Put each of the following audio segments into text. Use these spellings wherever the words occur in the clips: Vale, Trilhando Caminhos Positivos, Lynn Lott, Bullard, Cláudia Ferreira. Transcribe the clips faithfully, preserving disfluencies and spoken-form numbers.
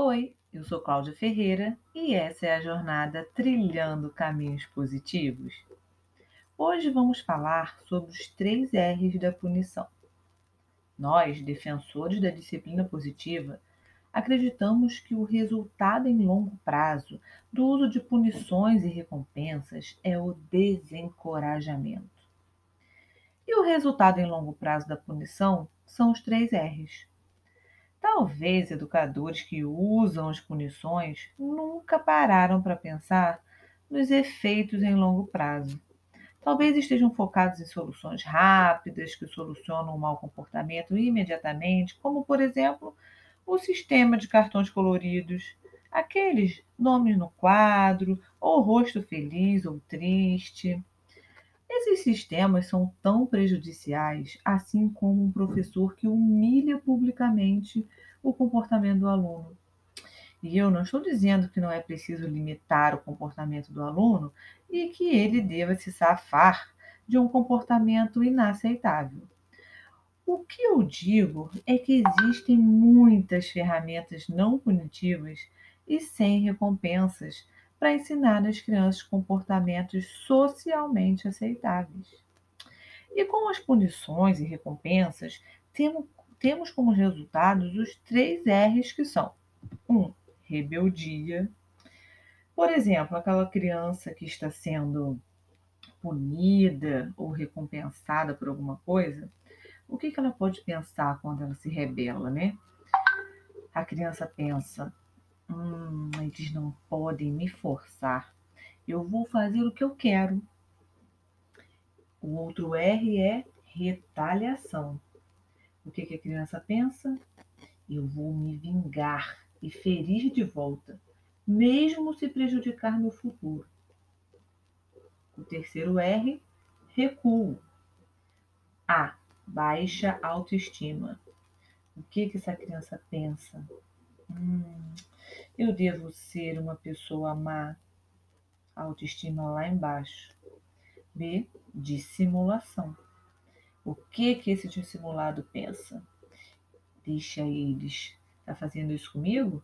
Oi, eu sou Cláudia Ferreira e essa é a jornada Trilhando Caminhos Positivos. Hoje vamos falar sobre os três R's da punição. Nós, defensores da disciplina positiva, acreditamos que o resultado em longo prazo do uso de punições e recompensas é o desencorajamento. E o resultado em longo prazo da punição são os três R's. Talvez educadores que usam as punições nunca pararam para pensar nos efeitos em longo prazo. Talvez estejam focados em soluções rápidas que solucionam o mau comportamento imediatamente, como, por exemplo, o sistema de cartões coloridos, aqueles nomes no quadro, ou rosto feliz ou triste. Esses sistemas são tão prejudiciais, assim como um professor que humilha publicamente o comportamento do aluno. E eu não estou dizendo que não é preciso limitar o comportamento do aluno e que ele deva se safar de um comportamento inaceitável. O que eu digo é que existem muitas ferramentas não punitivas e sem recompensas para ensinar as crianças comportamentos socialmente aceitáveis. E com as punições e recompensas, temos como resultados os três R's que são: um, rebeldia. Por exemplo, aquela criança que está sendo punida ou recompensada por alguma coisa, o que ela pode pensar quando ela se rebela, né? A criança pensa: Hum, eles não podem me forçar. Eu vou fazer o que eu quero. O outro R é retaliação. O que, que a criança pensa? Eu vou me vingar e ferir de volta, mesmo se prejudicar meu futuro. O terceiro R, recuo. A, baixa autoestima. O que, que essa criança pensa? Hum, eu devo ser uma pessoa má. Autoestima lá embaixo. B, dissimulação. O que que esse dissimulado pensa? Deixa eles. Tá fazendo isso comigo?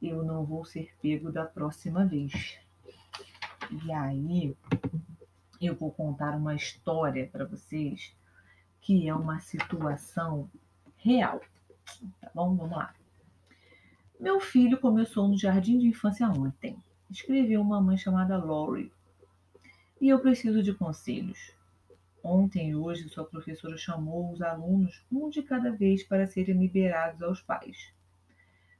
Eu não vou ser pego da próxima vez. E aí, eu vou contar uma história para vocês que é uma situação real. Tá bom? Vamos lá. Meu filho começou no jardim de infância ontem, escreveu uma mãe chamada Lori. E eu preciso de conselhos. Ontem e hoje sua professora chamou os alunos um de cada vez para serem liberados aos pais.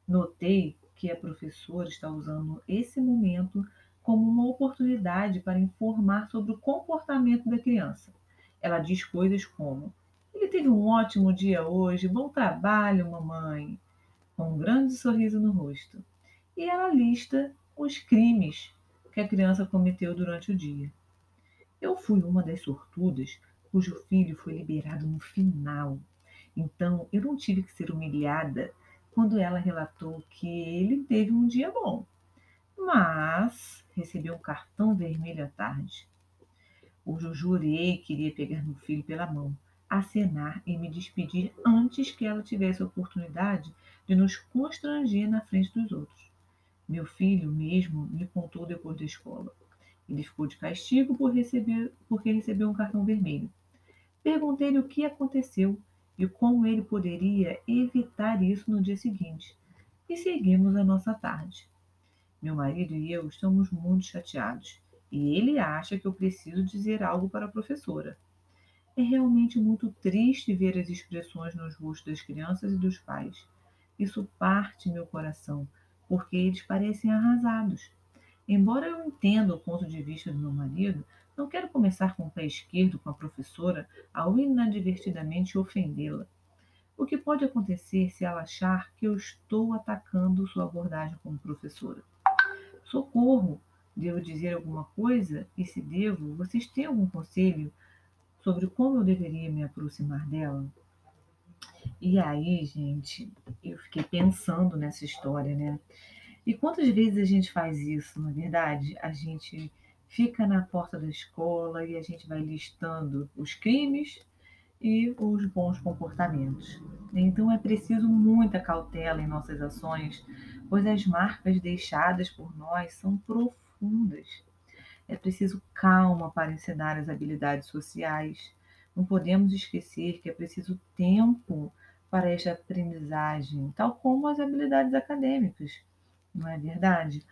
Notei que a professora está usando esse momento como uma oportunidade para informar sobre o comportamento da criança. Ela diz coisas como: ele teve um ótimo dia hoje, bom trabalho, mamãe, com um grande sorriso no rosto. E ela lista os crimes que a criança cometeu durante o dia. Eu fui uma das sortudas cujo filho foi liberado no final. Então, eu não tive que ser humilhada quando ela relatou que ele teve um dia bom, mas recebeu um cartão vermelho à tarde. Hoje eu jurei que iria pegar meu filho pela mão, acenar e me despedir antes que ela tivesse a oportunidade de nos constranger na frente dos outros. Meu filho mesmo me contou depois da escola. Ele ficou de castigo por receber, porque recebeu um cartão vermelho. Perguntei-lhe o que aconteceu e como ele poderia evitar isso no dia seguinte. E seguimos a nossa tarde. Meu marido e eu estamos muito chateados e ele acha que eu preciso dizer algo para a professora. É realmente muito triste ver as expressões nos rostos das crianças e dos pais. Isso parte meu coração, porque eles parecem arrasados. Embora eu entenda o ponto de vista do meu marido, não quero começar com o pé esquerdo com a professora ao inadvertidamente ofendê-la. O que pode acontecer se ela achar que eu estou atacando sua abordagem como professora? Socorro! Devo dizer alguma coisa? E se devo, vocês têm algum conselho sobre como eu deveria me aproximar dela? E aí, gente, eu fiquei pensando nessa história, né? E quantas vezes a gente faz isso, na verdade? A gente fica na porta da escola e a gente vai listando os crimes e os bons comportamentos. Então é preciso muita cautela em nossas ações, pois as marcas deixadas por nós são profundas. É preciso calma para ensinar as habilidades sociais. Não podemos esquecer que é preciso tempo para esta aprendizagem, tal como as habilidades acadêmicas, não é verdade?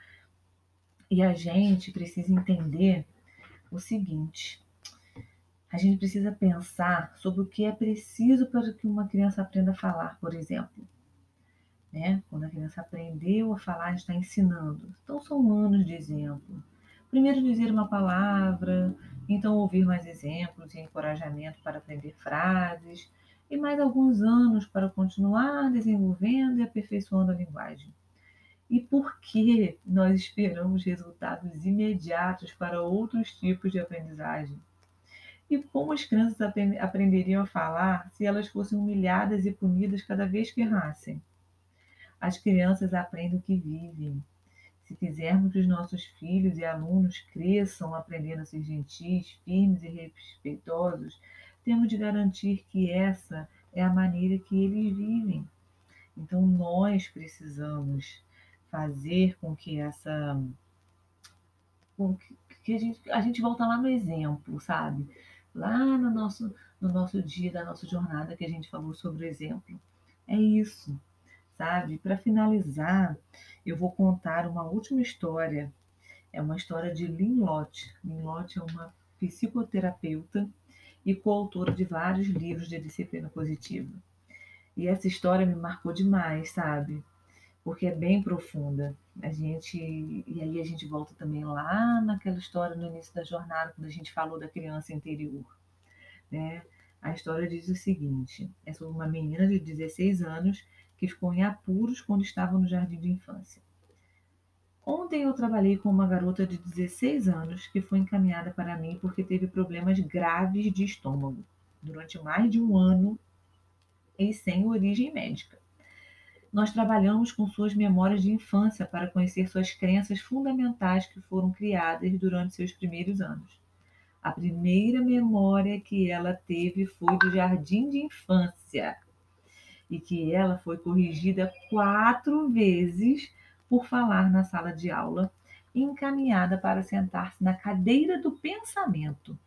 E a gente precisa entender o seguinte, a gente precisa pensar sobre o que é preciso para que uma criança aprenda a falar, por exemplo. Né? Quando a criança aprendeu a falar, a gente está ensinando. Então, são anos de exemplo. Primeiro dizer uma palavra, então ouvir mais exemplos e encorajamento para aprender frases, e mais alguns anos para continuar desenvolvendo e aperfeiçoando a linguagem. E por que nós esperamos resultados imediatos para outros tipos de aprendizagem? E como as crianças aprenderiam a falar se elas fossem humilhadas e punidas cada vez que errassem? As crianças aprendem o que vivem. Se quisermos que os nossos filhos e alunos cresçam aprendendo a ser gentis, firmes e respeitosos, temos de garantir que essa é a maneira que eles vivem. Então, nós precisamos fazer com que essa... Com que a gente, a gente volta lá no exemplo, sabe? Lá no nosso, no nosso dia, da nossa jornada, que a gente falou sobre o exemplo. É isso, sabe? Para finalizar, eu vou contar uma última história. É uma história de Lynn Lott. Lynn Lott é uma psicoterapeuta e coautora de vários livros de disciplina positiva. E essa história me marcou demais, sabe? Porque é bem profunda. A gente, e aí a gente volta também lá naquela história no início da jornada, quando a gente falou da criança interior. Né? A história diz o seguinte, é sobre uma menina de dezesseis anos que ficou em apuros quando estava no jardim de infância. Ontem eu trabalhei com uma garota de dezesseis anos que foi encaminhada para mim porque teve problemas graves de estômago durante mais de um ano e sem origem médica. Nós trabalhamos com suas memórias de infância para conhecer suas crenças fundamentais que foram criadas durante seus primeiros anos. A primeira memória que ela teve foi do jardim de infância e que ela foi corrigida quatro vezes por falar na sala de aula, encaminhada para sentar-se na cadeira do pensamento.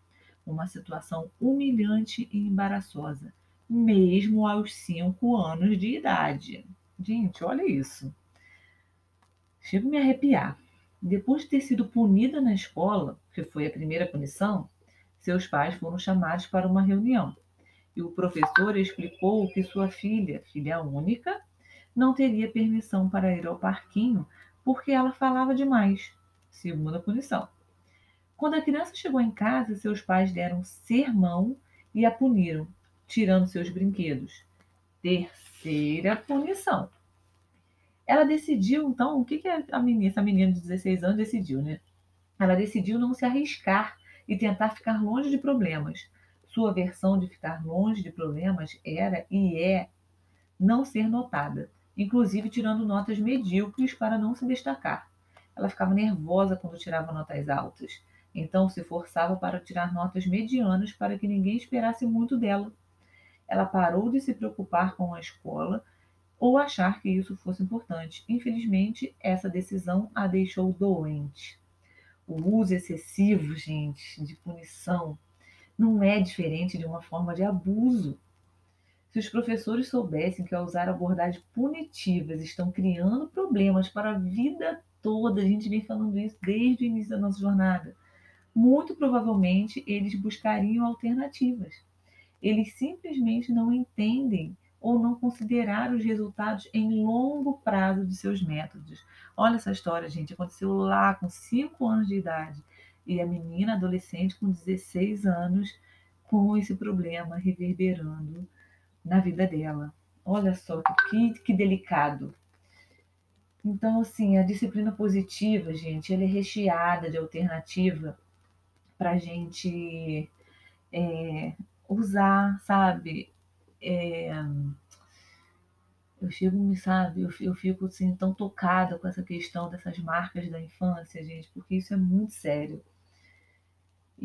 Uma situação humilhante e embaraçosa, mesmo aos cinco anos de idade. Gente, olha isso. Chego a me arrepiar. Depois de ter sido punida na escola, que foi a primeira punição, seus pais foram chamados para uma reunião. E o professor explicou que sua filha, filha única, não teria permissão para ir ao parquinho porque ela falava demais. Segunda punição. Quando a criança chegou em casa, seus pais deram um sermão e a puniram, tirando seus brinquedos. Terceira punição. Ela decidiu, então, o que, que a menina, essa menina de dezesseis anos decidiu, né? Ela decidiu não se arriscar e tentar ficar longe de problemas. Sua versão de ficar longe de problemas era e é não ser notada, inclusive tirando notas medíocres para não se destacar. Ela ficava nervosa quando tirava notas altas, então se forçava para tirar notas medianas para que ninguém esperasse muito dela. Ela parou de se preocupar com a escola ou achar que isso fosse importante. Infelizmente, essa decisão a deixou doente. O uso excessivo, gente, de punição não é diferente de uma forma de abuso. Se os professores soubessem que ao usar abordagens punitivas estão criando problemas para a vida toda, a gente vem falando isso desde o início da nossa jornada, muito provavelmente eles buscariam alternativas. Eles simplesmente não entendem ou não consideraram os resultados em longo prazo de seus métodos. Olha essa história, gente, aconteceu lá com cinco anos de idade e a menina adolescente com dezesseis anos com esse problema reverberando na vida dela. Olha só que, que delicado. Então, assim, a disciplina positiva, gente, ela é recheada de alternativa para a gente é, usar, sabe? É, eu chego, sabe? Eu, eu fico, assim, tão tocada com essa questão dessas marcas da infância, gente, porque isso é muito sério.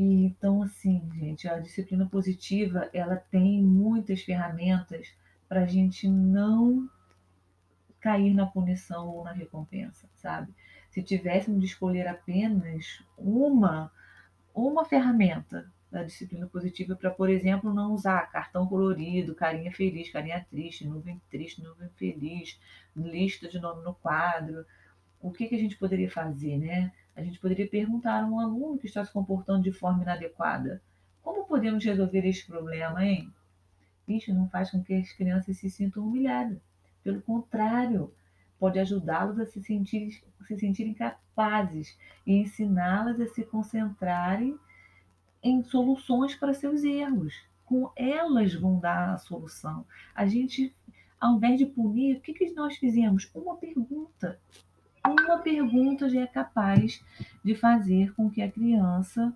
E, então, assim, gente, a disciplina positiva, ela tem muitas ferramentas para a gente não cair na punição ou na recompensa, sabe? Se tivéssemos de escolher apenas uma, uma ferramenta da disciplina positiva para, por exemplo, não usar cartão colorido, carinha feliz, carinha triste, nuvem triste, nuvem feliz, lista de nome no quadro, o que, que a gente poderia fazer, né? A gente poderia perguntar a um aluno que está se comportando de forma inadequada: como podemos resolver este problema, hein? Isso não faz com que as crianças se sintam humilhadas. Pelo contrário, pode ajudá-los a se, sentir, se sentirem capazes e ensiná-las a se concentrarem em soluções para seus erros. Com elas vão dar a solução. A gente, ao invés de punir, o que, que nós fizemos? Uma pergunta. Uma pergunta já é capaz de fazer com que a criança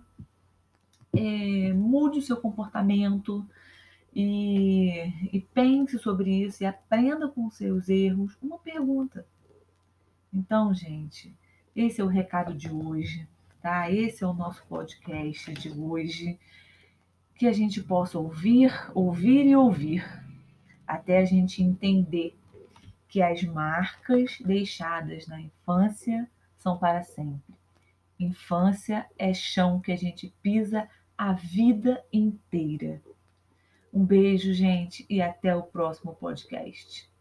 é, mude o seu comportamento, E, e pense sobre isso e aprenda com seus erros. Uma pergunta. Então, gente, esse é o recado de hoje, tá? Esse é o nosso podcast de hoje. Que a gente possa ouvir, ouvir e ouvir, até a gente entender que as marcas deixadas na infância são para sempre. Infância é chão que a gente pisa a vida inteira. Um beijo, gente, e até o próximo podcast.